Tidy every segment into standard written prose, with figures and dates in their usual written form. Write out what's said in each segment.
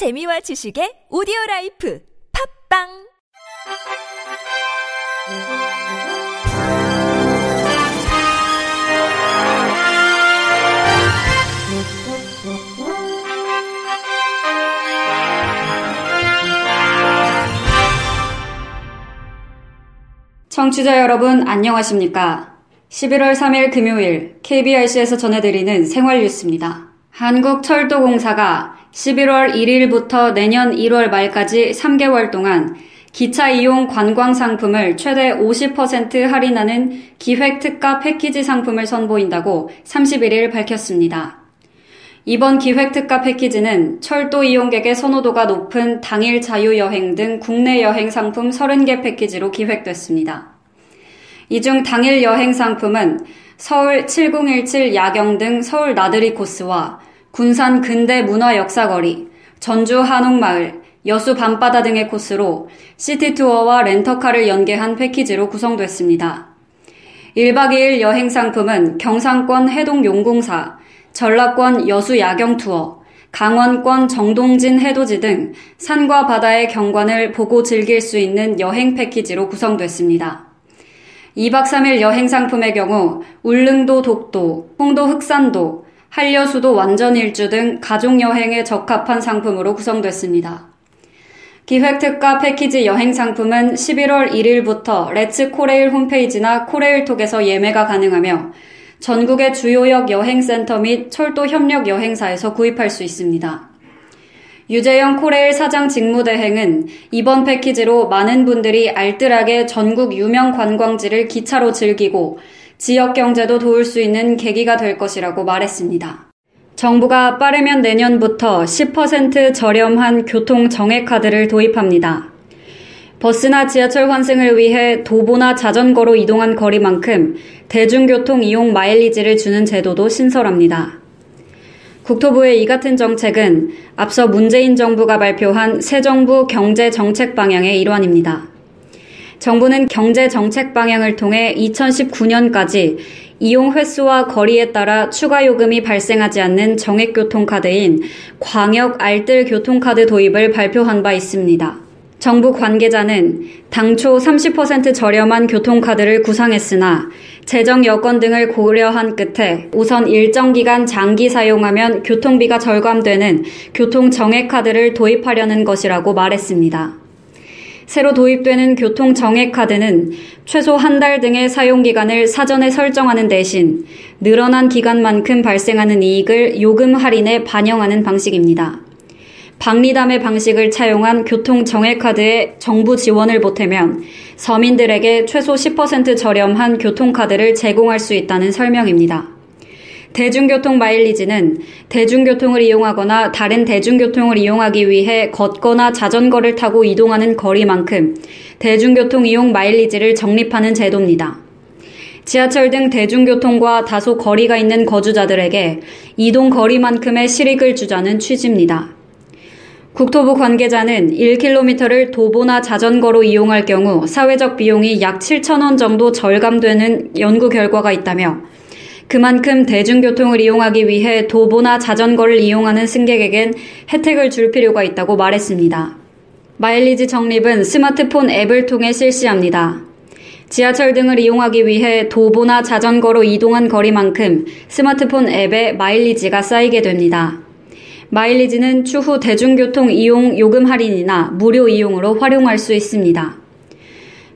재미와 지식의 오디오라이프 팟빵 청취자 여러분 안녕하십니까? 11월 3일 금요일 KBRC에서 전해드리는 생활뉴스입니다. 한국철도공사가 11월 1일부터 내년 1월 말까지 3개월 동안 기차 이용 관광 상품을 최대 50% 할인하는 기획특가 패키지 상품을 선보인다고 31일 밝혔습니다. 이번 기획특가 패키지는 철도 이용객의 선호도가 높은 당일 자유여행 등 국내 여행 상품 30개 패키지로 기획됐습니다. 이 중 당일 여행 상품은 서울 7017 야경 등 서울 나들이 코스와 군산 근대 문화 역사거리, 전주 한옥마을, 여수 밤바다 등의 코스로 시티투어와 렌터카를 연계한 패키지로 구성됐습니다. 1박 2일 여행 상품은 경상권 해동용궁사, 전라권 여수야경투어, 강원권 정동진 해돋이 등 산과 바다의 경관을 보고 즐길 수 있는 여행 패키지로 구성됐습니다. 2박 3일 여행 상품의 경우 울릉도 독도, 홍도 흑산도, 한려수도 완전 일주 등 가족여행에 적합한 상품으로 구성됐습니다. 기획특가 패키지 여행 상품은 11월 1일부터 렛츠코레일 홈페이지나 코레일톡에서 예매가 가능하며 전국의 주요역 여행센터 및 철도협력 여행사에서 구입할 수 있습니다. 유재형 코레일 사장 직무대행은 이번 패키지로 많은 분들이 알뜰하게 전국 유명 관광지를 기차로 즐기고 지역 경제도 도울 수 있는 계기가 될 것이라고 말했습니다. 정부가 빠르면 내년부터 10% 저렴한 교통정액카드를 도입합니다. 버스나 지하철 환승을 위해 도보나 자전거로 이동한 거리만큼 대중교통 이용 마일리지를 주는 제도도 신설합니다. 국토부의 이 같은 정책은 앞서 문재인 정부가 발표한 새 정부 경제정책 방향의 일환입니다. 정부는 경제정책 방향을 통해 2019년까지 이용 횟수와 거리에 따라 추가 요금이 발생하지 않는 정액교통카드인 광역 알뜰 교통카드 도입을 발표한 바 있습니다. 정부 관계자는 당초 30% 저렴한 교통카드를 구상했으나 재정 여건 등을 고려한 끝에 우선 일정 기간 장기 사용하면 교통비가 절감되는 교통정액카드를 도입하려는 것이라고 말했습니다. 새로 도입되는 교통정액카드는 최소 한 달 등의 사용기간을 사전에 설정하는 대신 늘어난 기간만큼 발생하는 이익을 요금 할인에 반영하는 방식입니다. 박리다매 방식을 차용한 교통정액카드에 정부 지원을 보태면 서민들에게 최소 10% 저렴한 교통카드를 제공할 수 있다는 설명입니다. 대중교통 마일리지는 대중교통을 이용하거나 다른 대중교통을 이용하기 위해 걷거나 자전거를 타고 이동하는 거리만큼 대중교통 이용 마일리지를 적립하는 제도입니다. 지하철 등 대중교통과 다소 거리가 있는 거주자들에게 이동 거리만큼의 실익을 주자는 취지입니다. 국토부 관계자는 1km를 도보나 자전거로 이용할 경우 사회적 비용이 약 7,000원 정도 절감되는 연구 결과가 있다며 그만큼 대중교통을 이용하기 위해 도보나 자전거를 이용하는 승객에겐 혜택을 줄 필요가 있다고 말했습니다. 마일리지 적립은 스마트폰 앱을 통해 실시합니다. 지하철 등을 이용하기 위해 도보나 자전거로 이동한 거리만큼 스마트폰 앱에 마일리지가 쌓이게 됩니다. 마일리지는 추후 대중교통 이용 요금 할인이나 무료 이용으로 활용할 수 있습니다.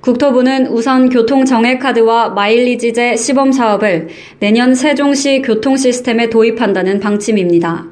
국토부는 우선 교통정액카드와 마일리지제 시범사업을 내년 세종시 교통시스템에 도입한다는 방침입니다.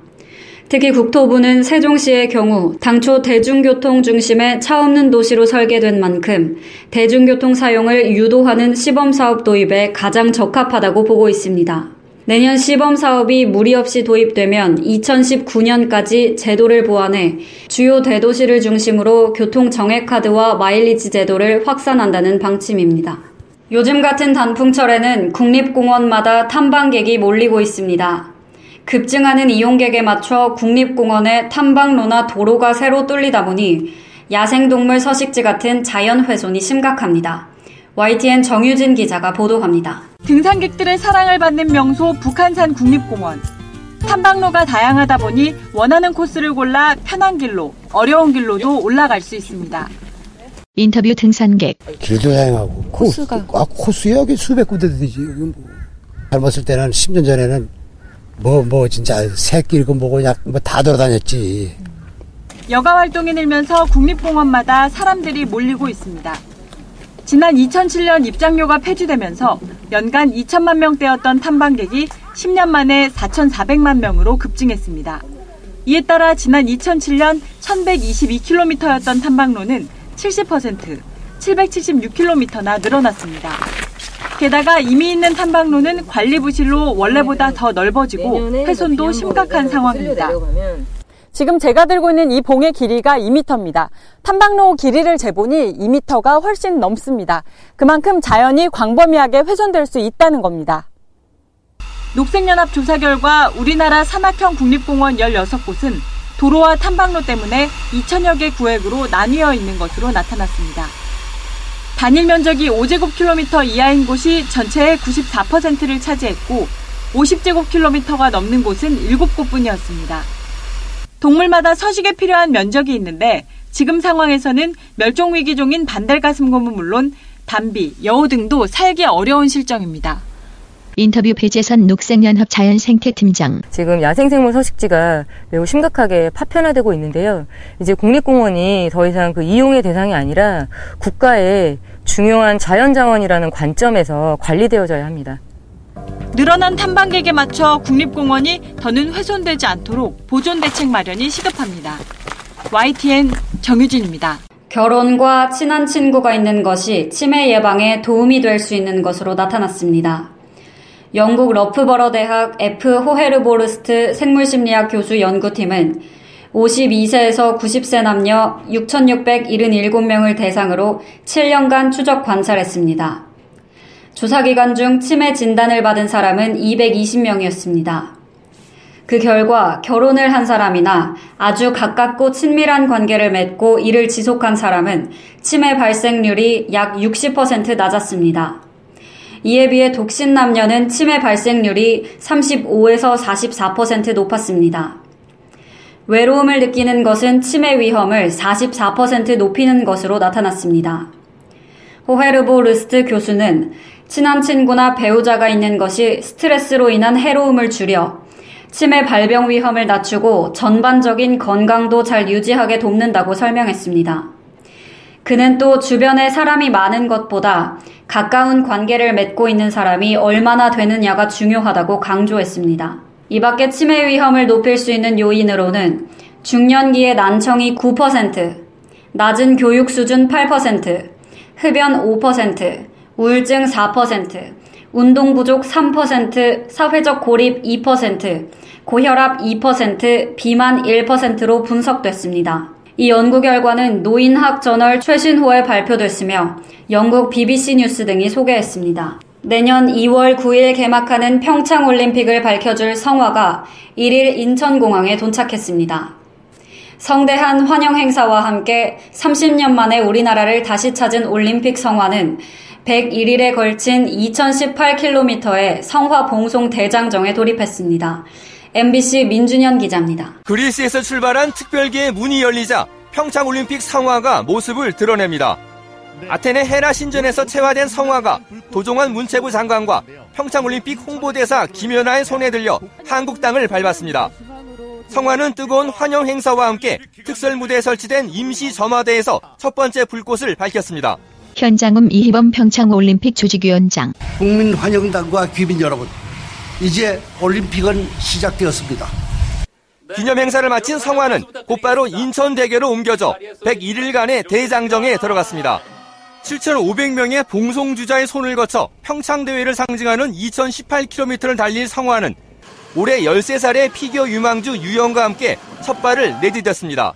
특히 국토부는 세종시의 경우 당초 대중교통 중심의 차 없는 도시로 설계된 만큼 대중교통 사용을 유도하는 시범사업 도입에 가장 적합하다고 보고 있습니다. 내년 시범사업이 무리 없이 도입되면 2019년까지 제도를 보완해 주요 대도시를 중심으로 교통정액카드와 마일리지 제도를 확산한다는 방침입니다. 요즘 같은 단풍철에는 국립공원마다 탐방객이 몰리고 있습니다. 급증하는 이용객에 맞춰 국립공원의 탐방로나 도로가 새로 뚫리다 보니 야생동물 서식지 같은 자연훼손이 심각합니다. YTN 정유진 기자가 보도합니다. 등산객들의 사랑을 받는 명소 북한산 국립공원. 탐방로가 다양하다 보니 원하는 코스를 골라 편한 길로, 어려운 길로도 올라갈 수 있습니다. 인터뷰 등산객. 길도 다양하고 코스가. 코스야 수백 군데 되지. 젊었을 때는 10년 전에는 뭐 진짜 새끼고 뭐고 그냥 다 돌아다녔지. 여가 활동이 늘면서 국립공원마다 사람들이 몰리고 있습니다. 지난 2007년 입장료가 폐지되면서 연간 2천만 명대였던 탐방객이 10년 만에 4,400만 명으로 급증했습니다. 이에 따라 지난 2007년 1,122km였던 탐방로는 70%, 776km나 늘어났습니다. 게다가 이미 있는 탐방로는 관리 부실로 원래보다 더 넓어지고 훼손도 심각한 상황입니다. 지금 제가 들고 있는 이 봉의 길이가 2m입니다. 탐방로 길이를 재보니 2m가 훨씬 넘습니다. 그만큼 자연이 광범위하게 훼손될 수 있다는 겁니다. 녹색연합 조사 결과 우리나라 산악형 국립공원 16곳은 도로와 탐방로 때문에 2천여 개 구획으로 나뉘어 있는 것으로 나타났습니다. 단일 면적이 5제곱킬로미터 이하인 곳이 전체의 94%를 차지했고 50제곱킬로미터가 넘는 곳은 7곳뿐이었습니다. 동물마다 서식에 필요한 면적이 있는데 지금 상황에서는 멸종위기종인 반달가슴곰은 물론 담비, 여우 등도 살기 어려운 실정입니다. 인터뷰 배재선 녹색연합 자연생태팀장. 지금 야생생물 서식지가 매우 심각하게 파편화되고 있는데요. 이제 국립공원이 더 이상 그 이용의 대상이 아니라 국가의 중요한 자연자원이라는 관점에서 관리되어져야 합니다. 늘어난 탐방객에 맞춰 국립공원이 더는 훼손되지 않도록 보존 대책 마련이 시급합니다. YTN 정유진입니다. 결혼과 친한 친구가 있는 것이 치매 예방에 도움이 될 수 있는 것으로 나타났습니다. 영국 러프버러 대학 F 호헤르보르스트 생물심리학 교수 연구팀은 52세에서 90세 남녀 6,677명을 대상으로 7년간 추적 관찰했습니다. 조사 기간 중 치매 진단을 받은 사람은 220명이었습니다. 그 결과 결혼을 한 사람이나 아주 가깝고 친밀한 관계를 맺고 이를 지속한 사람은 치매 발생률이 약 60% 낮았습니다. 이에 비해 독신 남녀는 치매 발생률이 35에서 44% 높았습니다. 외로움을 느끼는 것은 치매 위험을 44% 높이는 것으로 나타났습니다. 호헤르보르스트 교수는 친한 친구나 배우자가 있는 것이 스트레스로 인한 해로움을 줄여 치매 발병 위험을 낮추고 전반적인 건강도 잘 유지하게 돕는다고 설명했습니다. 그는 또 주변에 사람이 많은 것보다 가까운 관계를 맺고 있는 사람이 얼마나 되느냐가 중요하다고 강조했습니다. 이 밖에 치매 위험을 높일 수 있는 요인으로는 중년기의 난청이 9%, 낮은 교육 수준 8%, 흡연 5%, 우울증 4%, 운동 부족 3%, 사회적 고립 2%, 고혈압 2%, 비만 1%로 분석됐습니다. 이 연구 결과는 노인학 저널 최신호에 발표됐으며 영국 BBC 뉴스 등이 소개했습니다. 내년 2월 9일 개막하는 평창 올림픽을 밝혀줄 성화가 1일 인천공항에 도착했습니다. 성대한 환영 행사와 함께 30년 만에 우리나라를 다시 찾은 올림픽 성화는 101일에 걸친 2018km의 성화 봉송 대장정에 돌입했습니다. MBC 민준현 기자입니다. 그리스에서 출발한 특별기의 문이 열리자 평창올림픽 성화가 모습을 드러냅니다. 아테네 헤라 신전에서 채화된 성화가 도종환 문체부 장관과 평창올림픽 홍보대사 김연아의 손에 들려 한국 땅을 밟았습니다. 성화는 뜨거운 환영 행사와 함께 특설 무대에 설치된 임시 점화대에서 첫 번째 불꽃을 밝혔습니다. 현장음 이희범 평창올림픽 조직위원장. 국민 환영단과 귀빈 여러분, 이제 올림픽은 시작되었습니다. 기념 행사를 마친 성화는 곧바로 인천대교로 옮겨져 101일간의 대장정에 들어갔습니다. 7,500명의 봉송주자의 손을 거쳐 평창대회를 상징하는 2018km를 달릴 성화는 올해 13살의 피겨 유망주 유영과 함께 첫 발을 내디뎠습니다.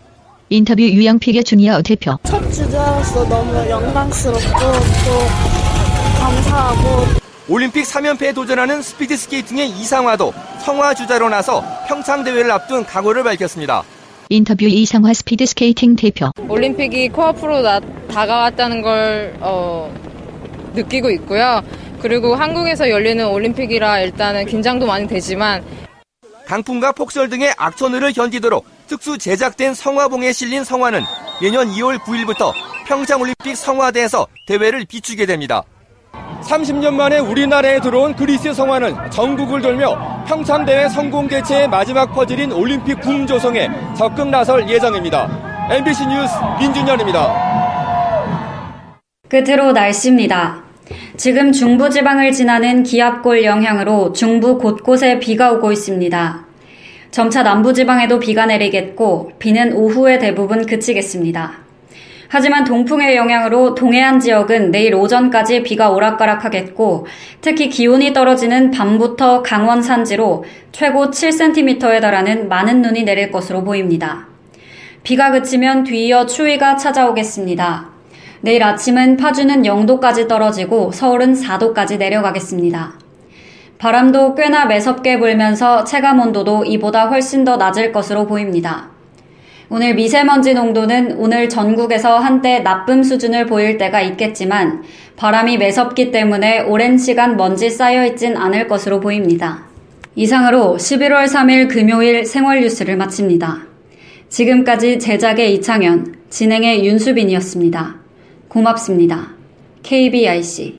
인터뷰 유영 피겨 주니어 대표. 첫 주자로서 너무 영광스럽고 또 감사하고. 올림픽 3연패에 도전하는 스피드스케이팅의 이상화도 성화 주자로 나서 평창대회를 앞둔 각오를 밝혔습니다. 인터뷰 이상화 스피드스케이팅 대표. 올림픽이 코앞으로 다가왔다는 걸 느끼고 있고요. 그리고 한국에서 열리는 올림픽이라 일단은 긴장도 많이 되지만 강풍과 폭설 등의 악천후를 견디도록 특수 제작된 성화봉에 실린 성화는 내년 2월 9일부터 평창올림픽 성화대에서 대회를 비추게 됩니다. 30년 만에 우리나라에 들어온 그리스 성화는 전국을 돌며 평창대회 성공 개최의 마지막 퍼즐인 올림픽 붐 조성에 적극 나설 예정입니다. MBC 뉴스 민준현입니다. 끝으로 날씨입니다. 지금 중부지방을 지나는 기압골 영향으로 중부 곳곳에 비가 오고 있습니다. 점차 남부지방에도 비가 내리겠고 비는 오후에 대부분 그치겠습니다. 하지만 동풍의 영향으로 동해안 지역은 내일 오전까지 비가 오락가락하겠고 특히 기온이 떨어지는 밤부터 강원 산지로 최고 7cm에 달하는 많은 눈이 내릴 것으로 보입니다. 비가 그치면 뒤이어 추위가 찾아오겠습니다. 내일 아침은 파주는 0도까지 떨어지고 서울은 4도까지 내려가겠습니다. 바람도 꽤나 매섭게 불면서 체감온도도 이보다 훨씬 더 낮을 것으로 보입니다. 오늘 미세먼지 농도는 오늘 전국에서 한때 나쁨 수준을 보일 때가 있겠지만 바람이 매섭기 때문에 오랜 시간 먼지 쌓여있진 않을 것으로 보입니다. 이상으로 11월 3일 금요일 생활 뉴스를 마칩니다. 지금까지 제작의 이창현, 진행의 윤수빈이었습니다. 고맙습니다. KBIC